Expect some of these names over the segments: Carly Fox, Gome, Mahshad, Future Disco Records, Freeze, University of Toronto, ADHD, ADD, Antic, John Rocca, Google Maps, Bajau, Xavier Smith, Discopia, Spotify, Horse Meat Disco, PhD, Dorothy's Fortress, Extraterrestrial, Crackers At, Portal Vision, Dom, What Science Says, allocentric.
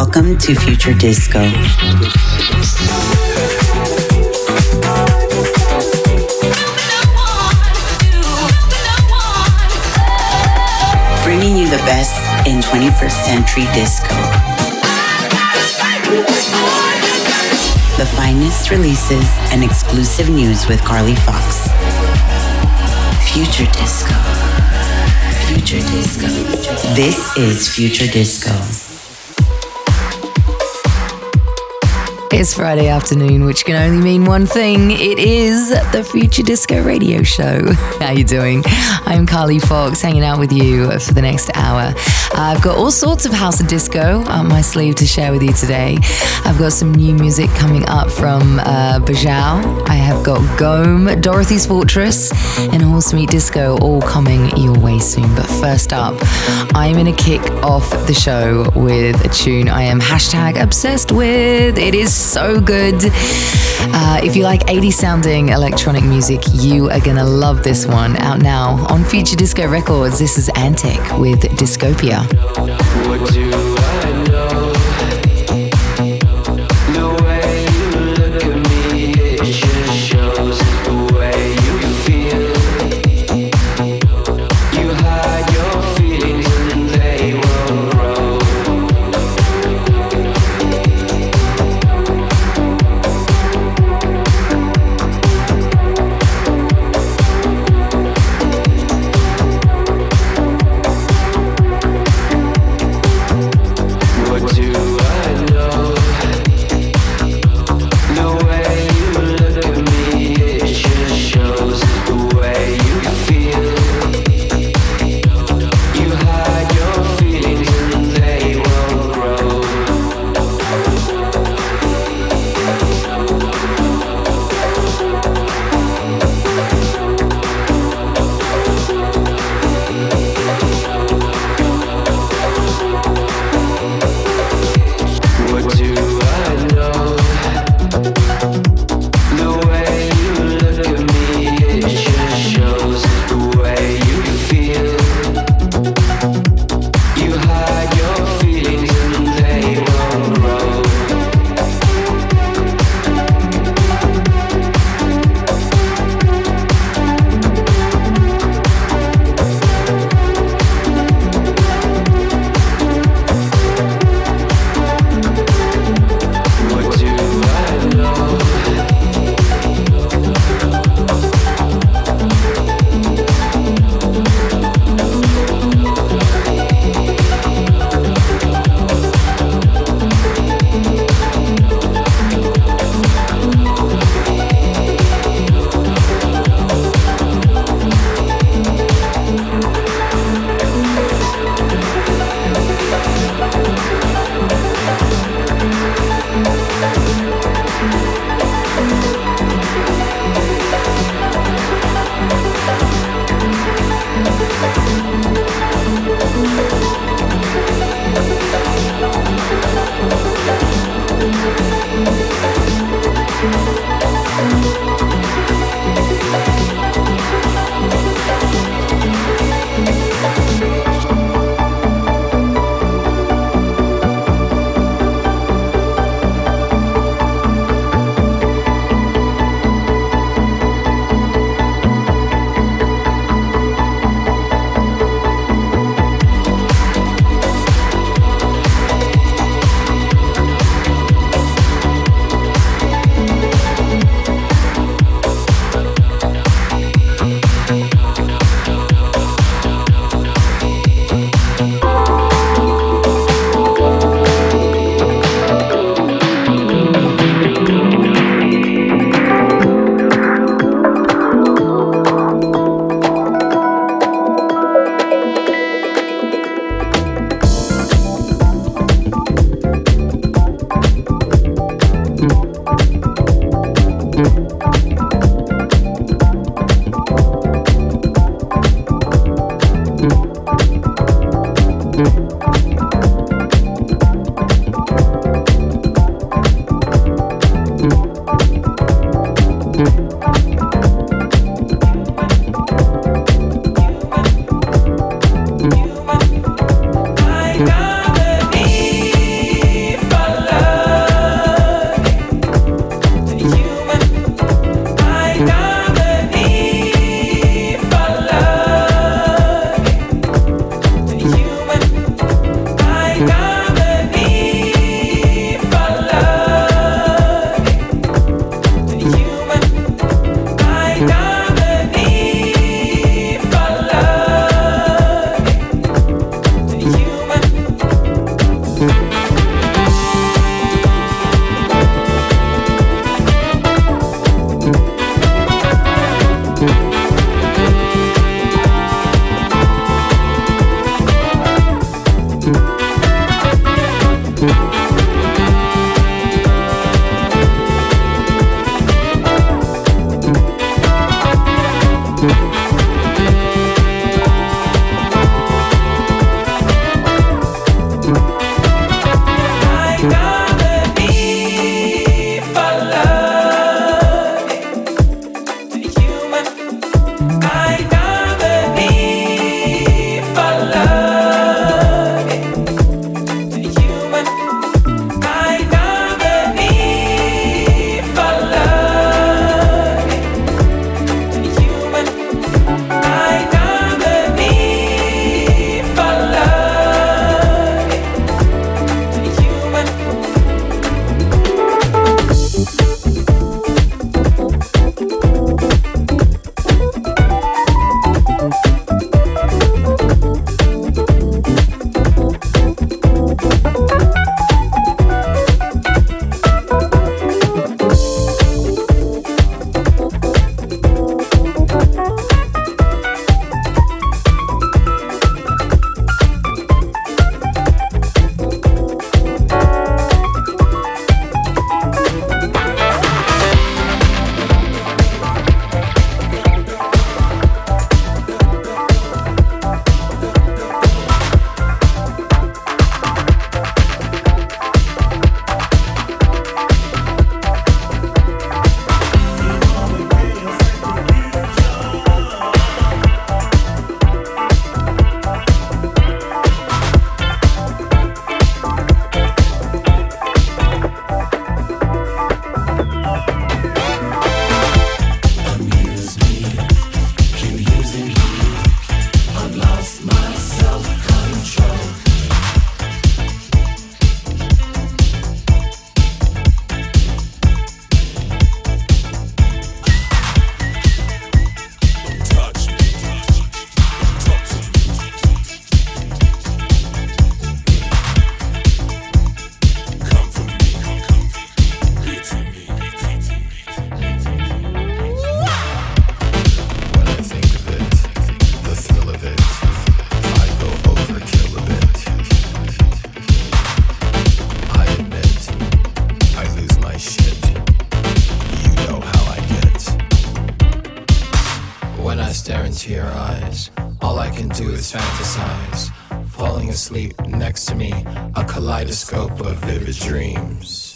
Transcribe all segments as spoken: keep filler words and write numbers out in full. welcome to Future Disco. Bringing you the best in twenty-first century disco. The finest releases and exclusive news with Carly Fox. Future Disco. Future Disco. This is Future Disco. It's Friday afternoon, which can only mean one thing. It is the Future Disco Radio Show. How you doing? I'm Carly Fox, hanging out with you for the next hour. I've got all sorts of house and disco up my sleeve to share with you today. I've got some new music coming up from uh, Bajau. I have got Gome, Dorothy's Fortress, and Horse Meat Disco all coming your way soon. But first up, I'm going to kick off the show with a tune I am hashtag obsessed with. It is so good. Uh, if you like eighties sounding electronic music, you are going to love this one. Out now on Future Disco Records, this is Antic with Discopia. What do I know? sleep next to me, a kaleidoscope of vivid dreams.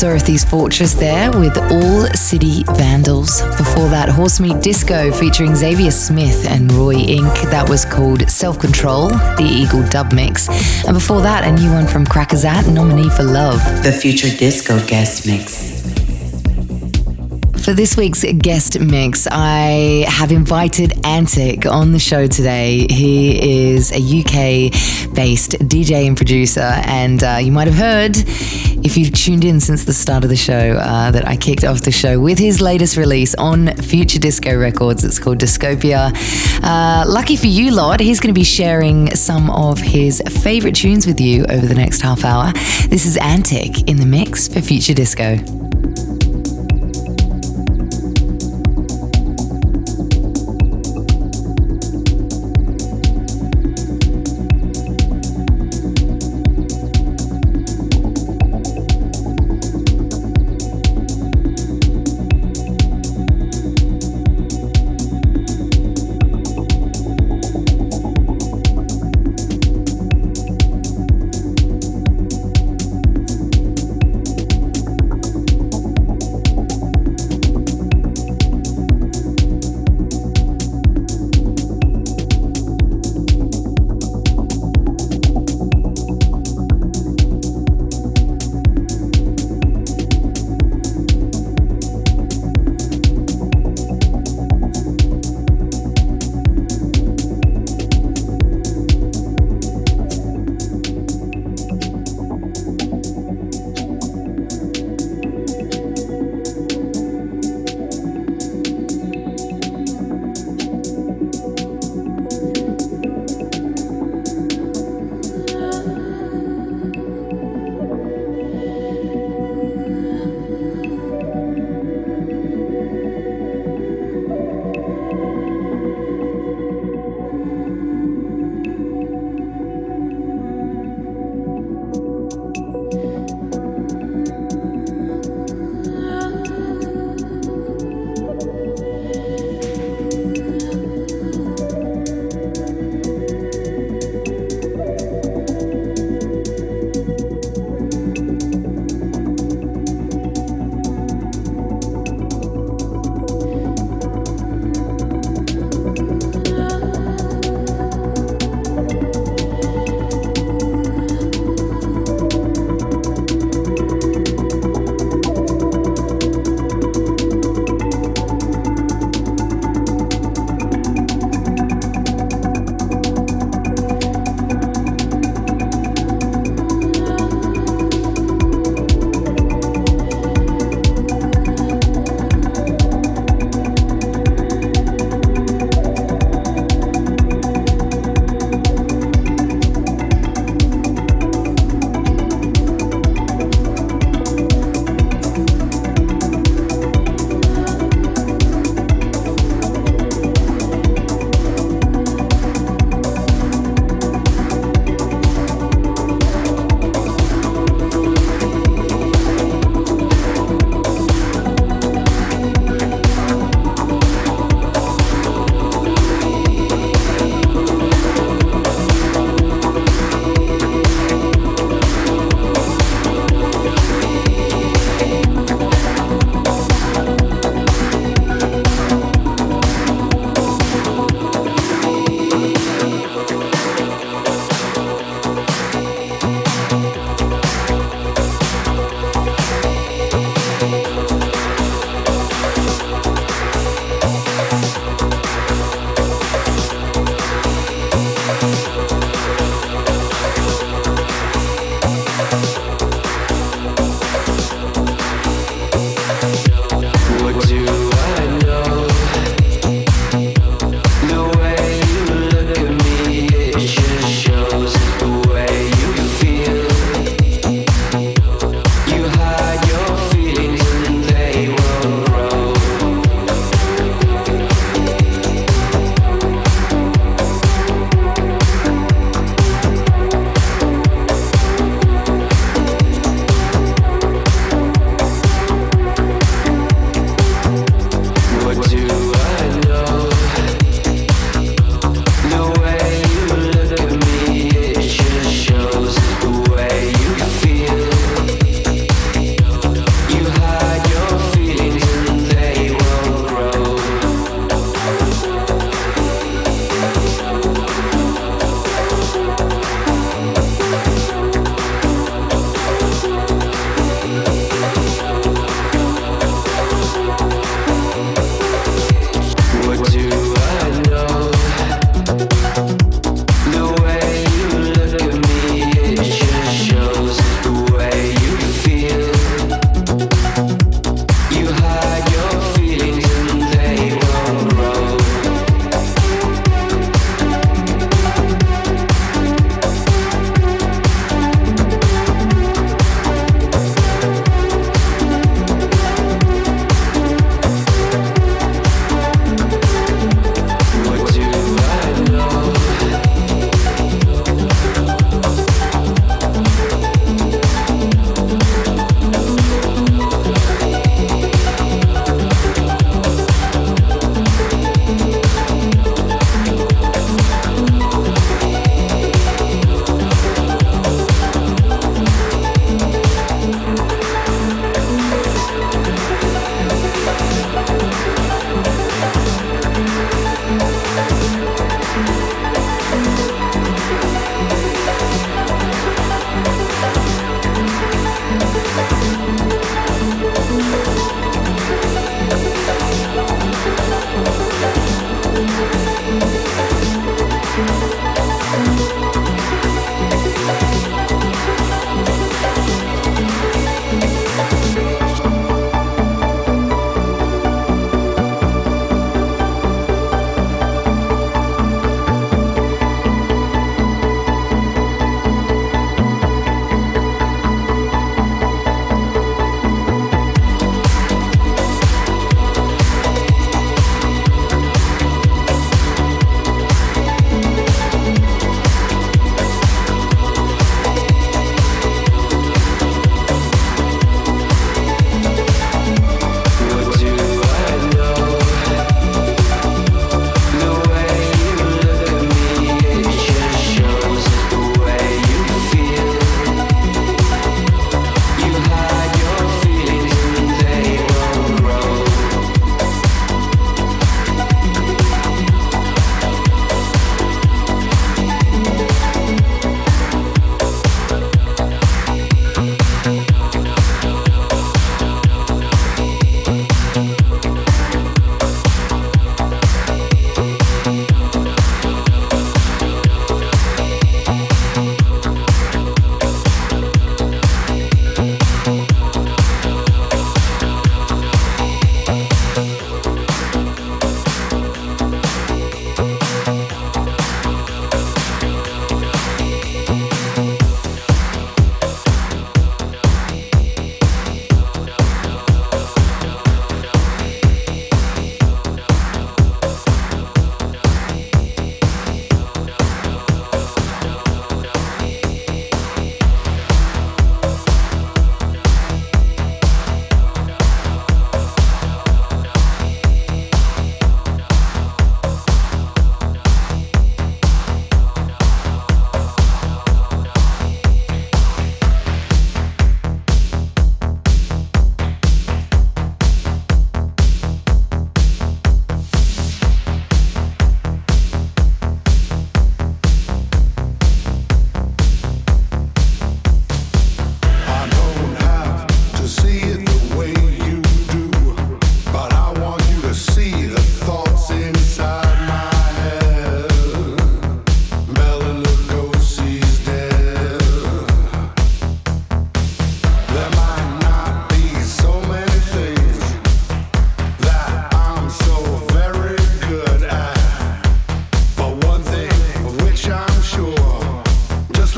Dorothy's Fortress there with All City Vandals. Before that, Horse Meat Disco featuring Xavier Smith and Roy Incorporated. That was called Self Control, the Eagle dub mix. And before that, a new one from Crackers At, Nominee for Love. The Future Disco guest mix. For this week's guest mix, I have invited Antic on the show today. He is a U K-based D J and producer, and uh, you might have heard, if you've tuned in since the start of the show, uh, that I kicked off the show with his latest release on Future Disco Records. It's called Discopia. Uh, lucky for you lot, he's going to be sharing some of his favourite tunes with you over the next half hour. This is Antic in the mix for Future Disco.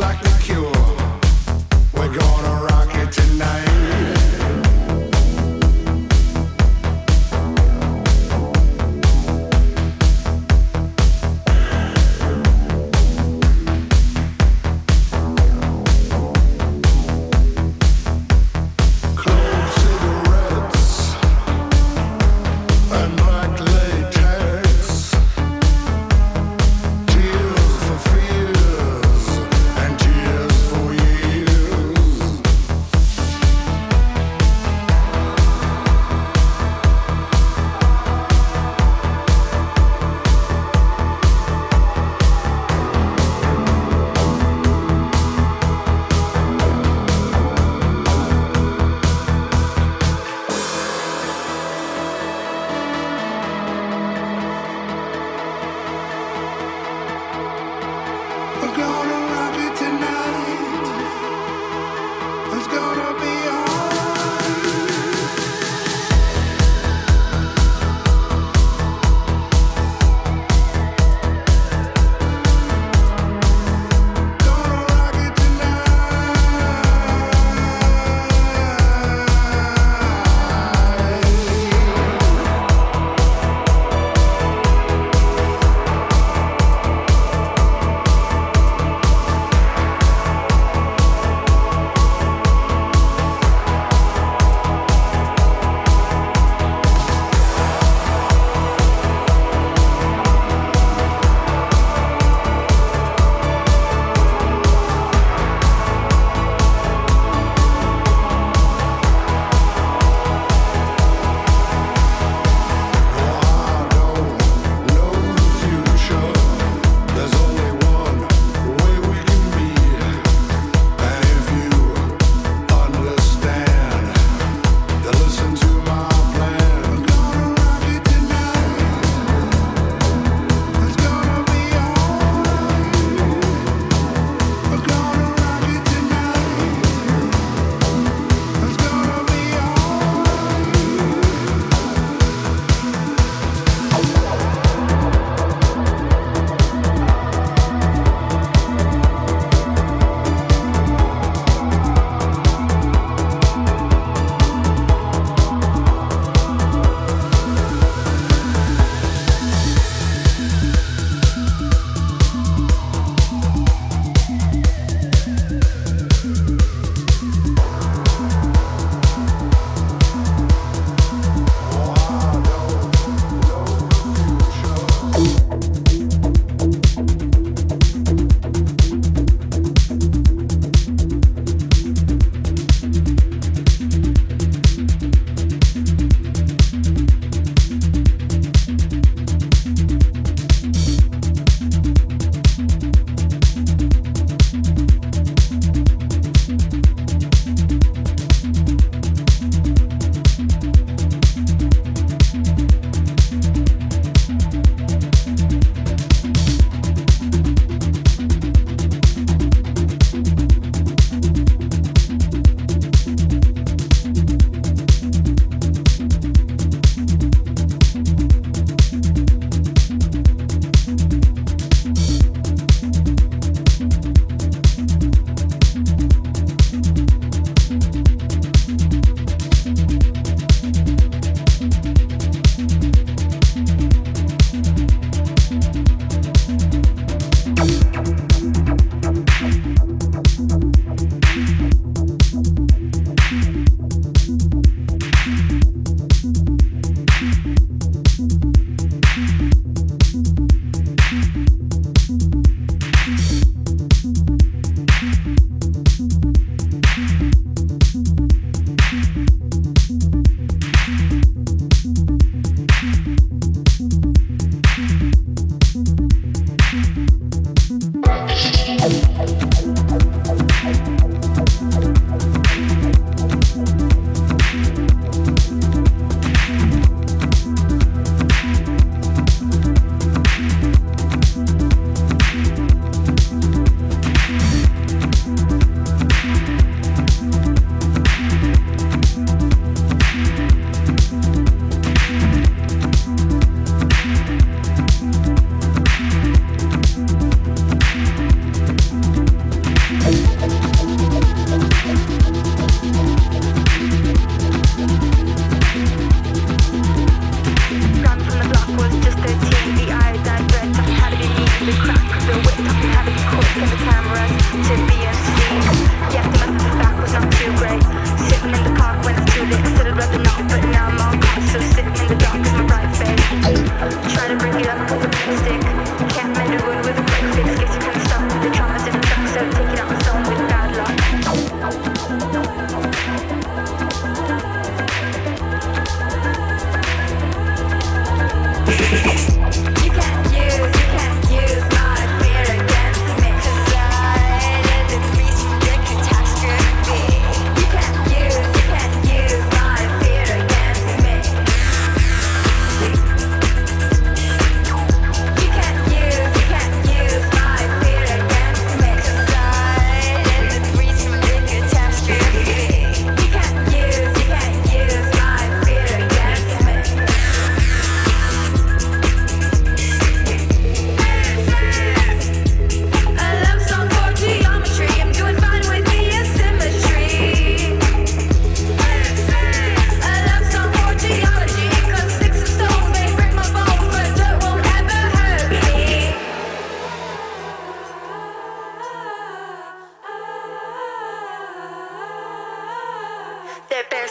like the Cure. We're gonna rock it tonight. Cheers.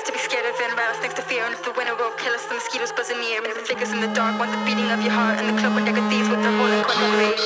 us to be scared of, and rattlesnakes to fear. And if the winter will kill us, the mosquitoes buzzing near. And the figures in the dark want the beating of your heart. And the cloak deck of thieves with their hole in quantum rage.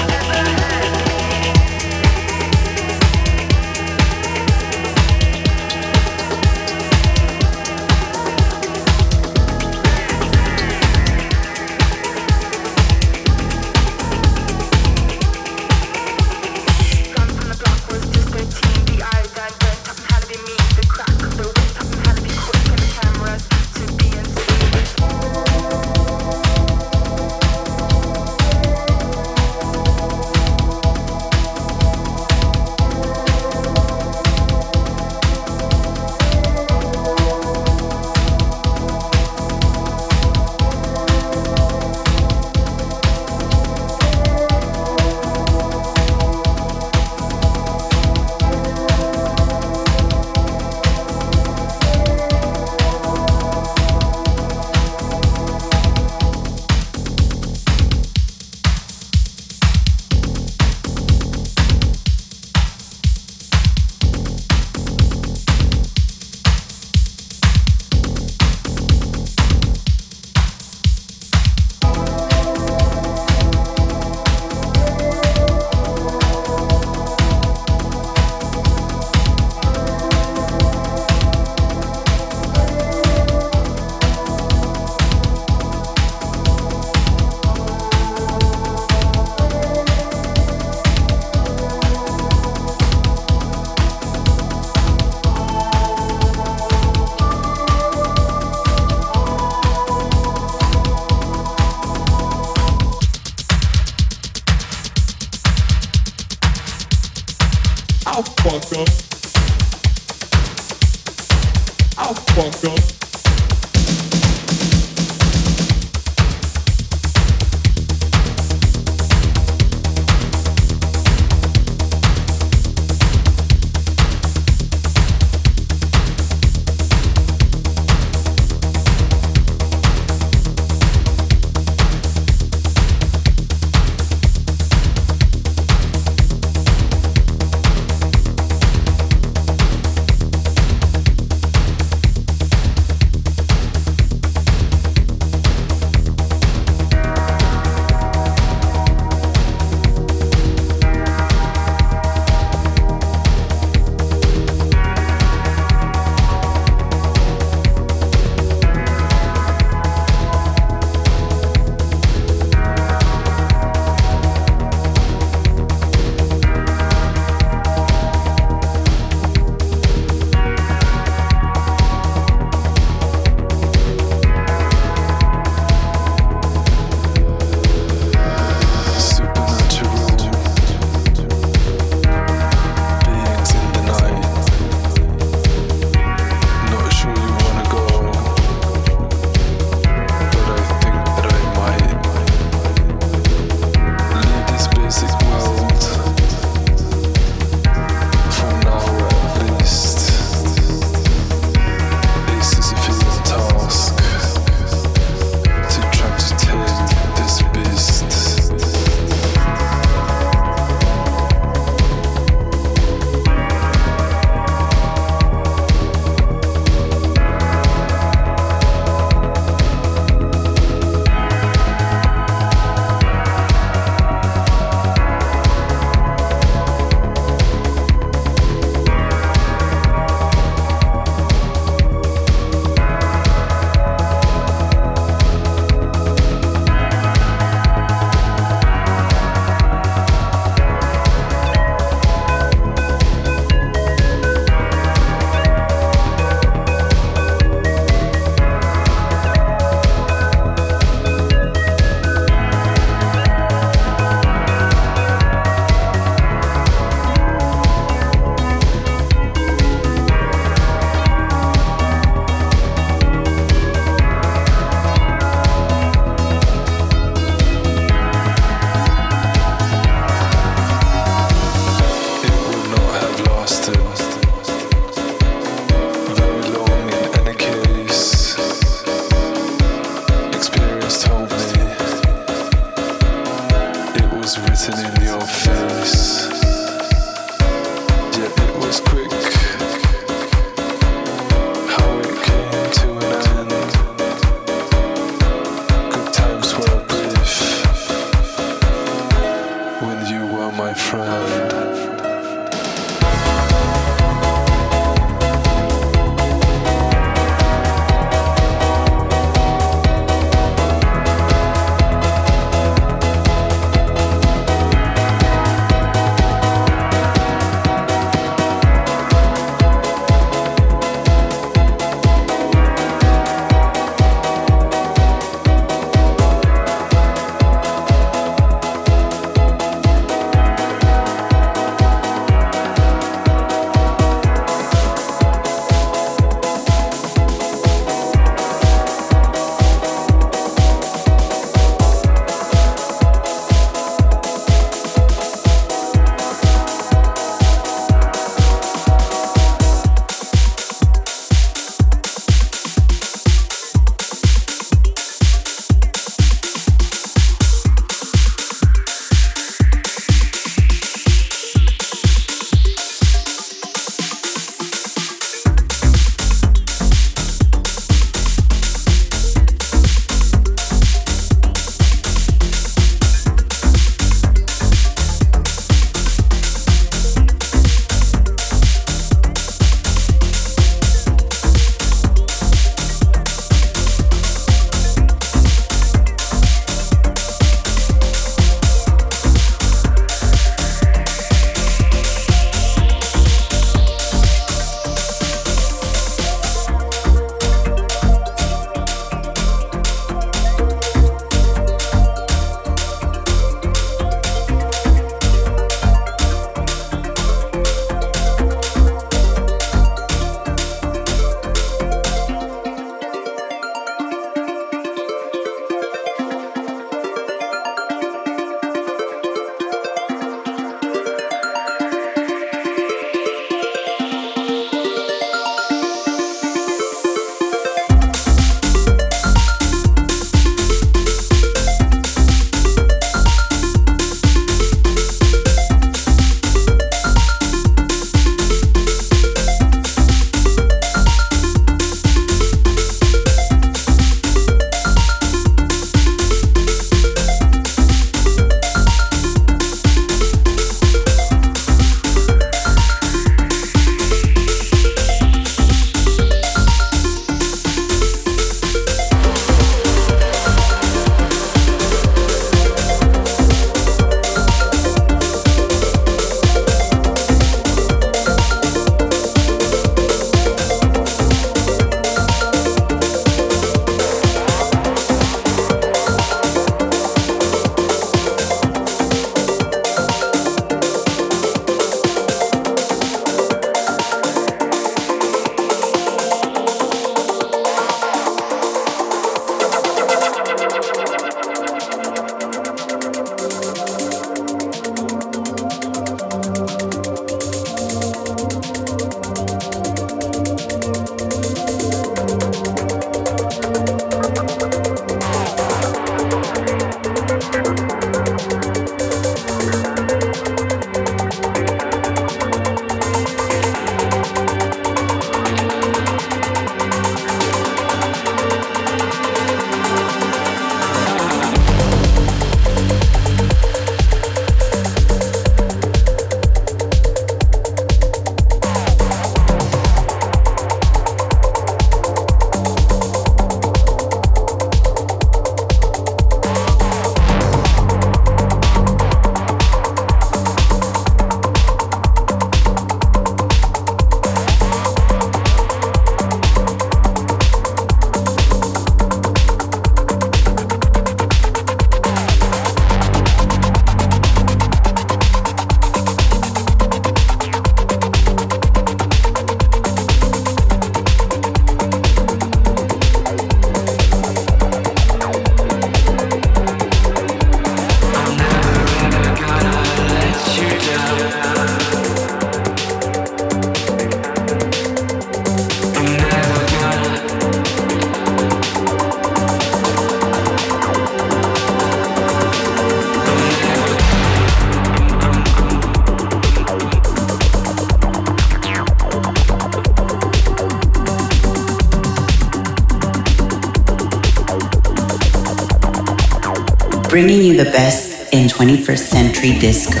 bringing you the best in twenty-first century disco.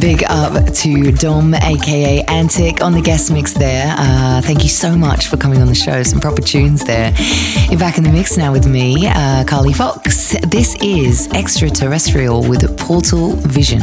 Big up to Dom, aka Antic, on the guest mix there. Uh, thank you so much for coming on the show. Some proper tunes there. You're back in the mix now with me, uh, Carly Fox. This is Extraterrestrial with Portal Vision.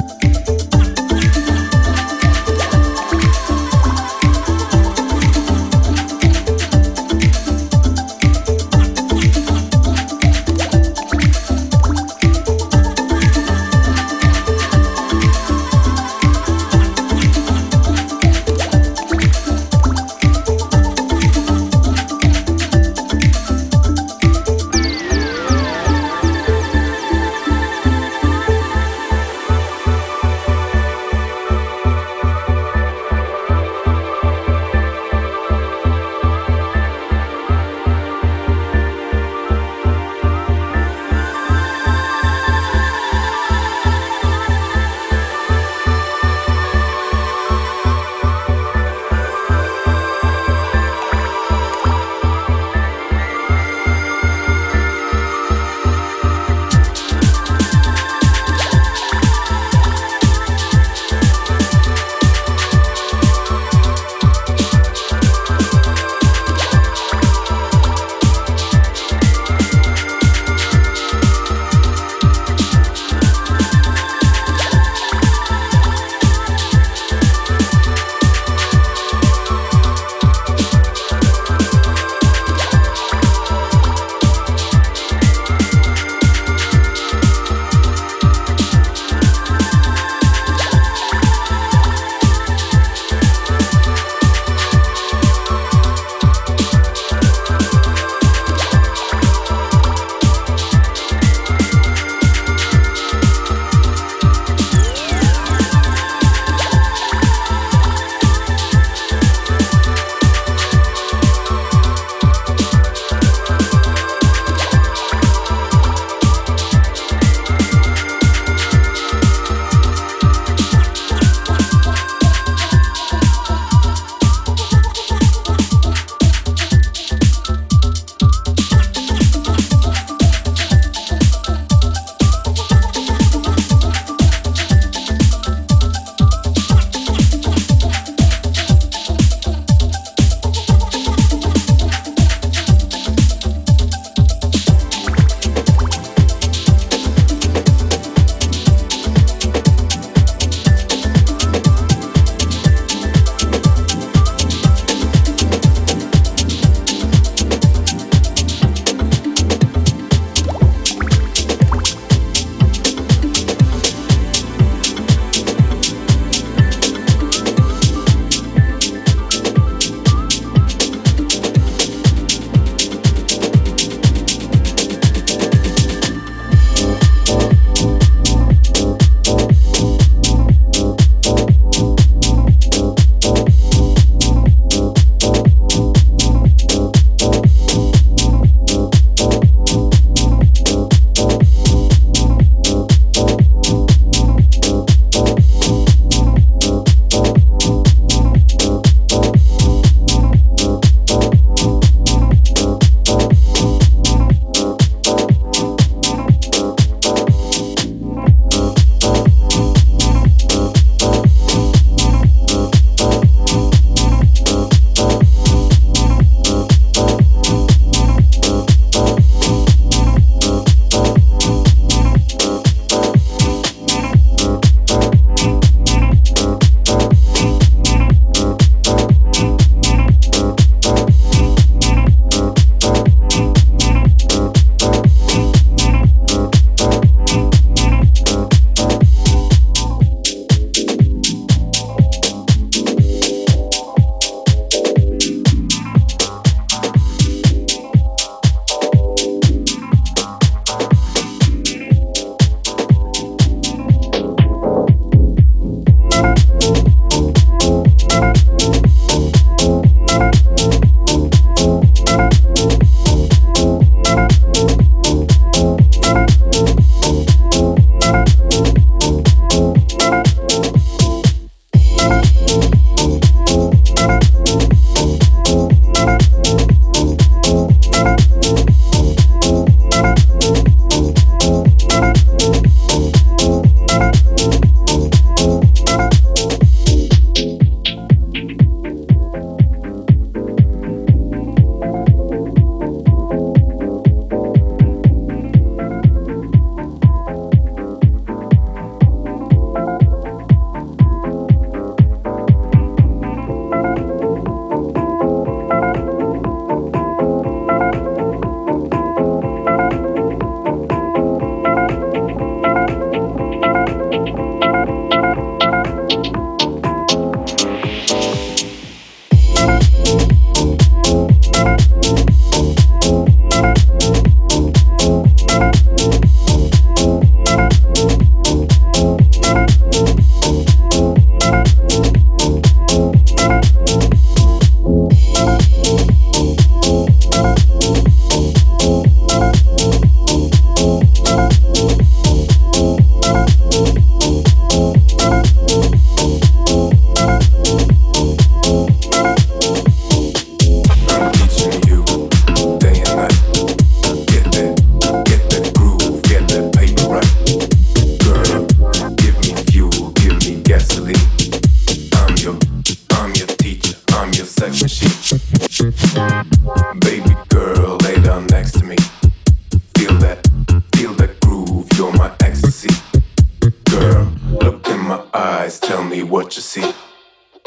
what you see.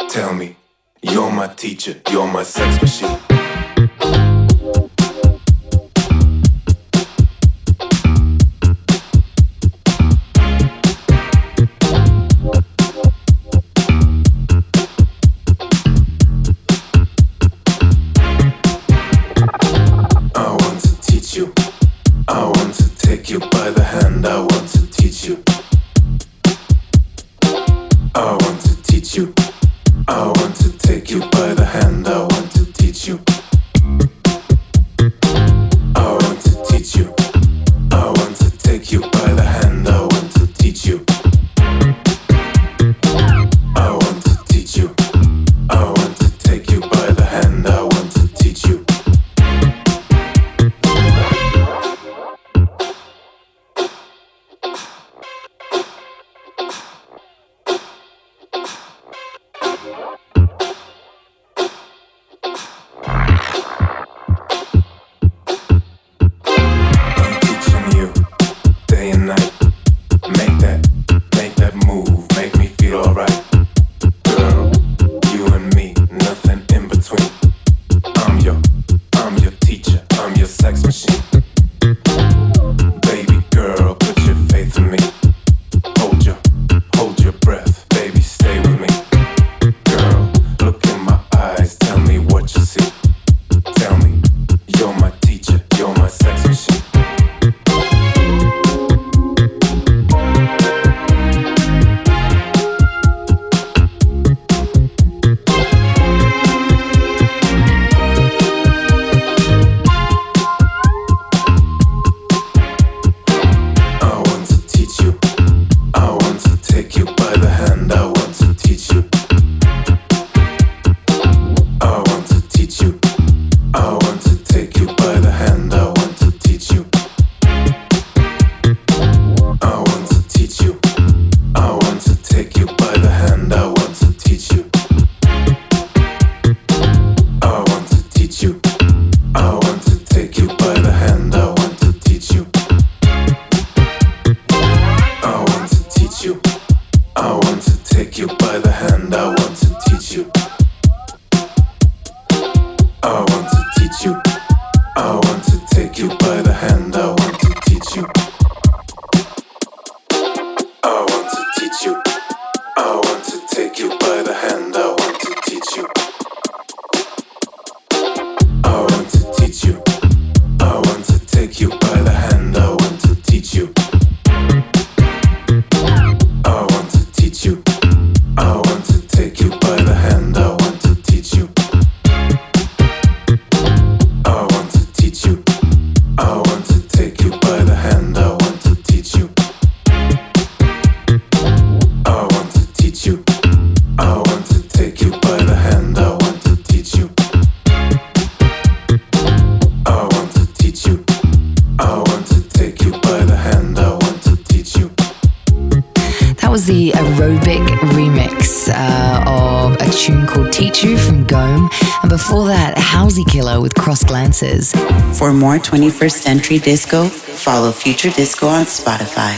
Tell me, you're my teacher, you're my sex machine. For more twenty-first Century Disco, follow Future Disco on Spotify.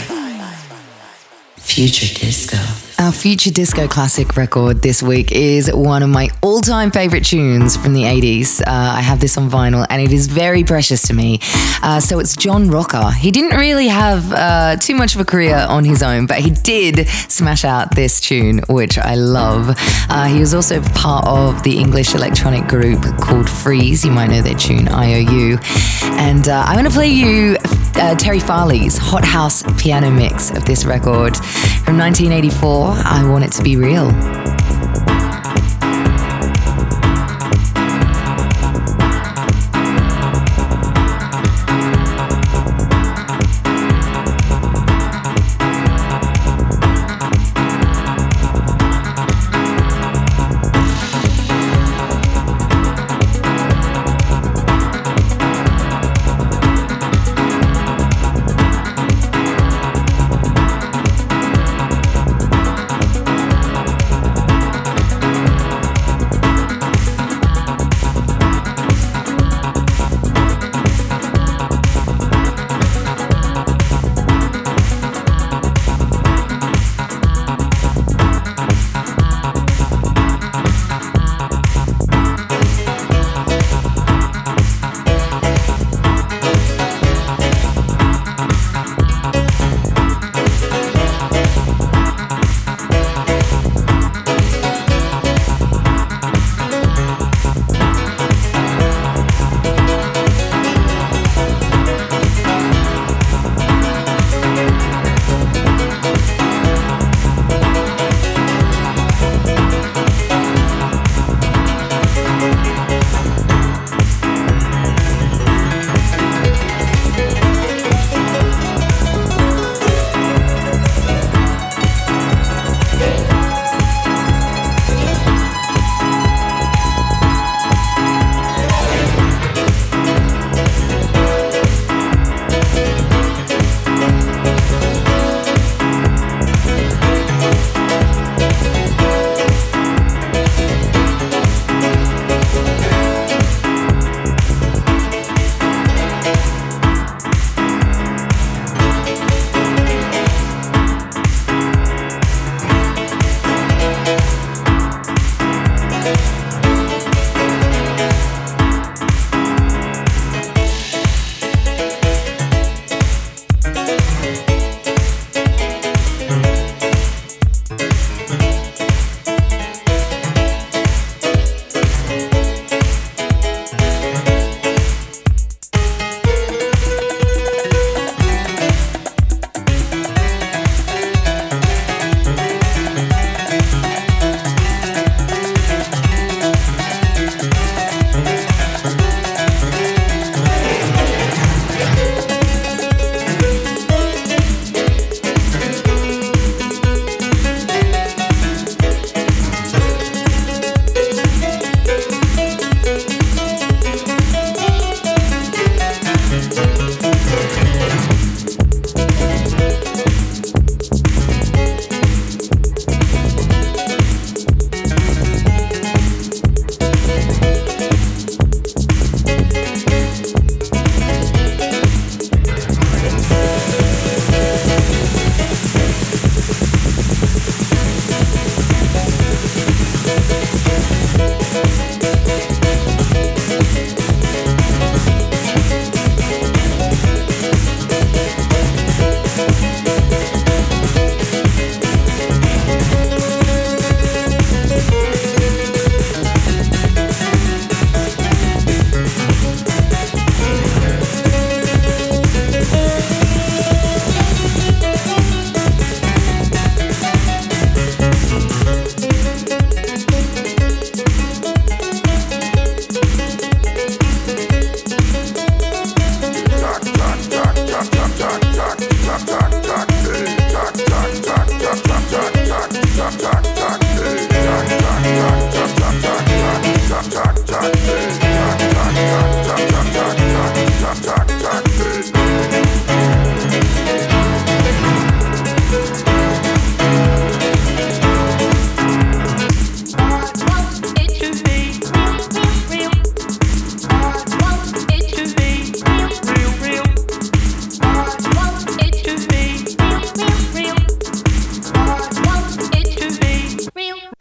Future Disco. Our Future Disco classic record this week is one of my all-time favorite tunes from the eighties. Uh, I have this on vinyl and it is very precious to me. Uh, so it's John Rocca. He didn't really have uh, too much of a career on his own, but he did smash out this tune, which I love. Uh, he was also part of the English electronic group called Freeze. You might know their tune, I O U. And uh, I'm going to play you uh, Terry Farley's Hot House piano mix of this record from nineteen eighty-four. I Want It To Be Real.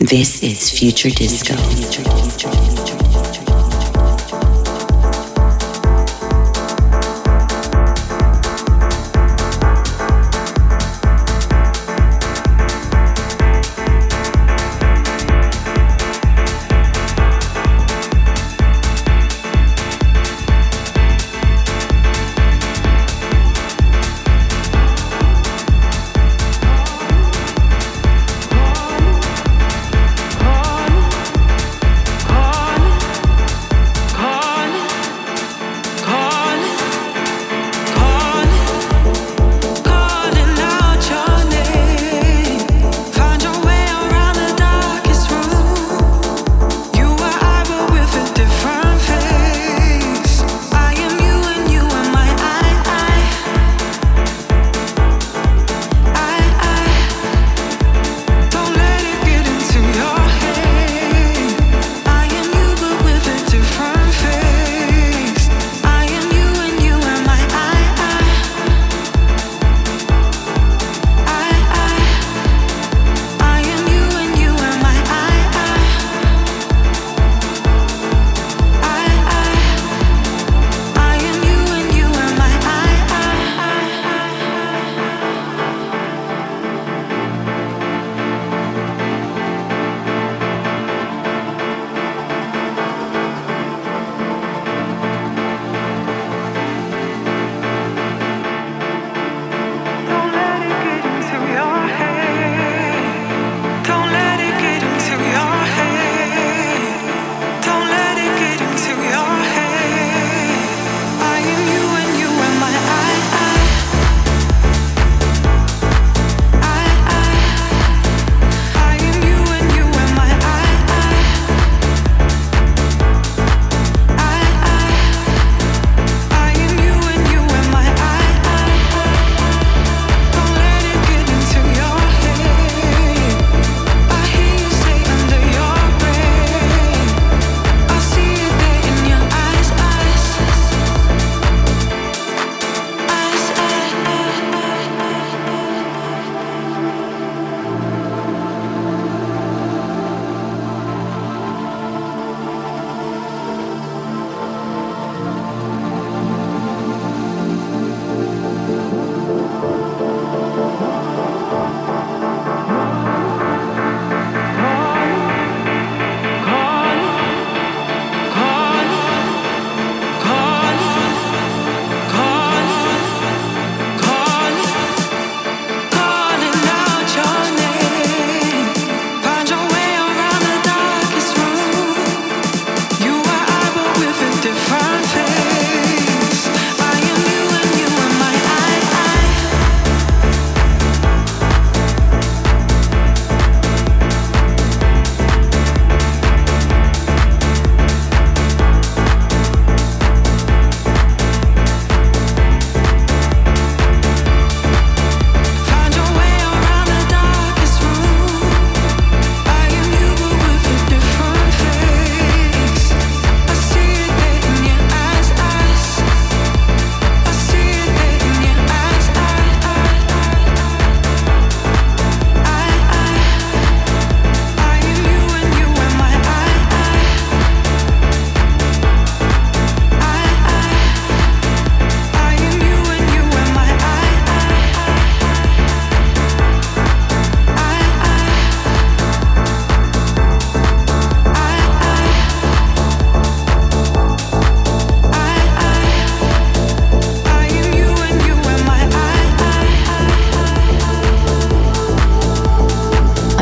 This is Future Disco. Future, future, future.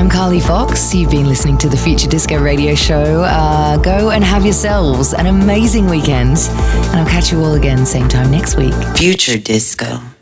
Carly Fox, you've been listening to the Future Disco Radio Show. Uh, go and have yourselves an amazing weekend, and I'll catch you all again same time next week. Future Disco.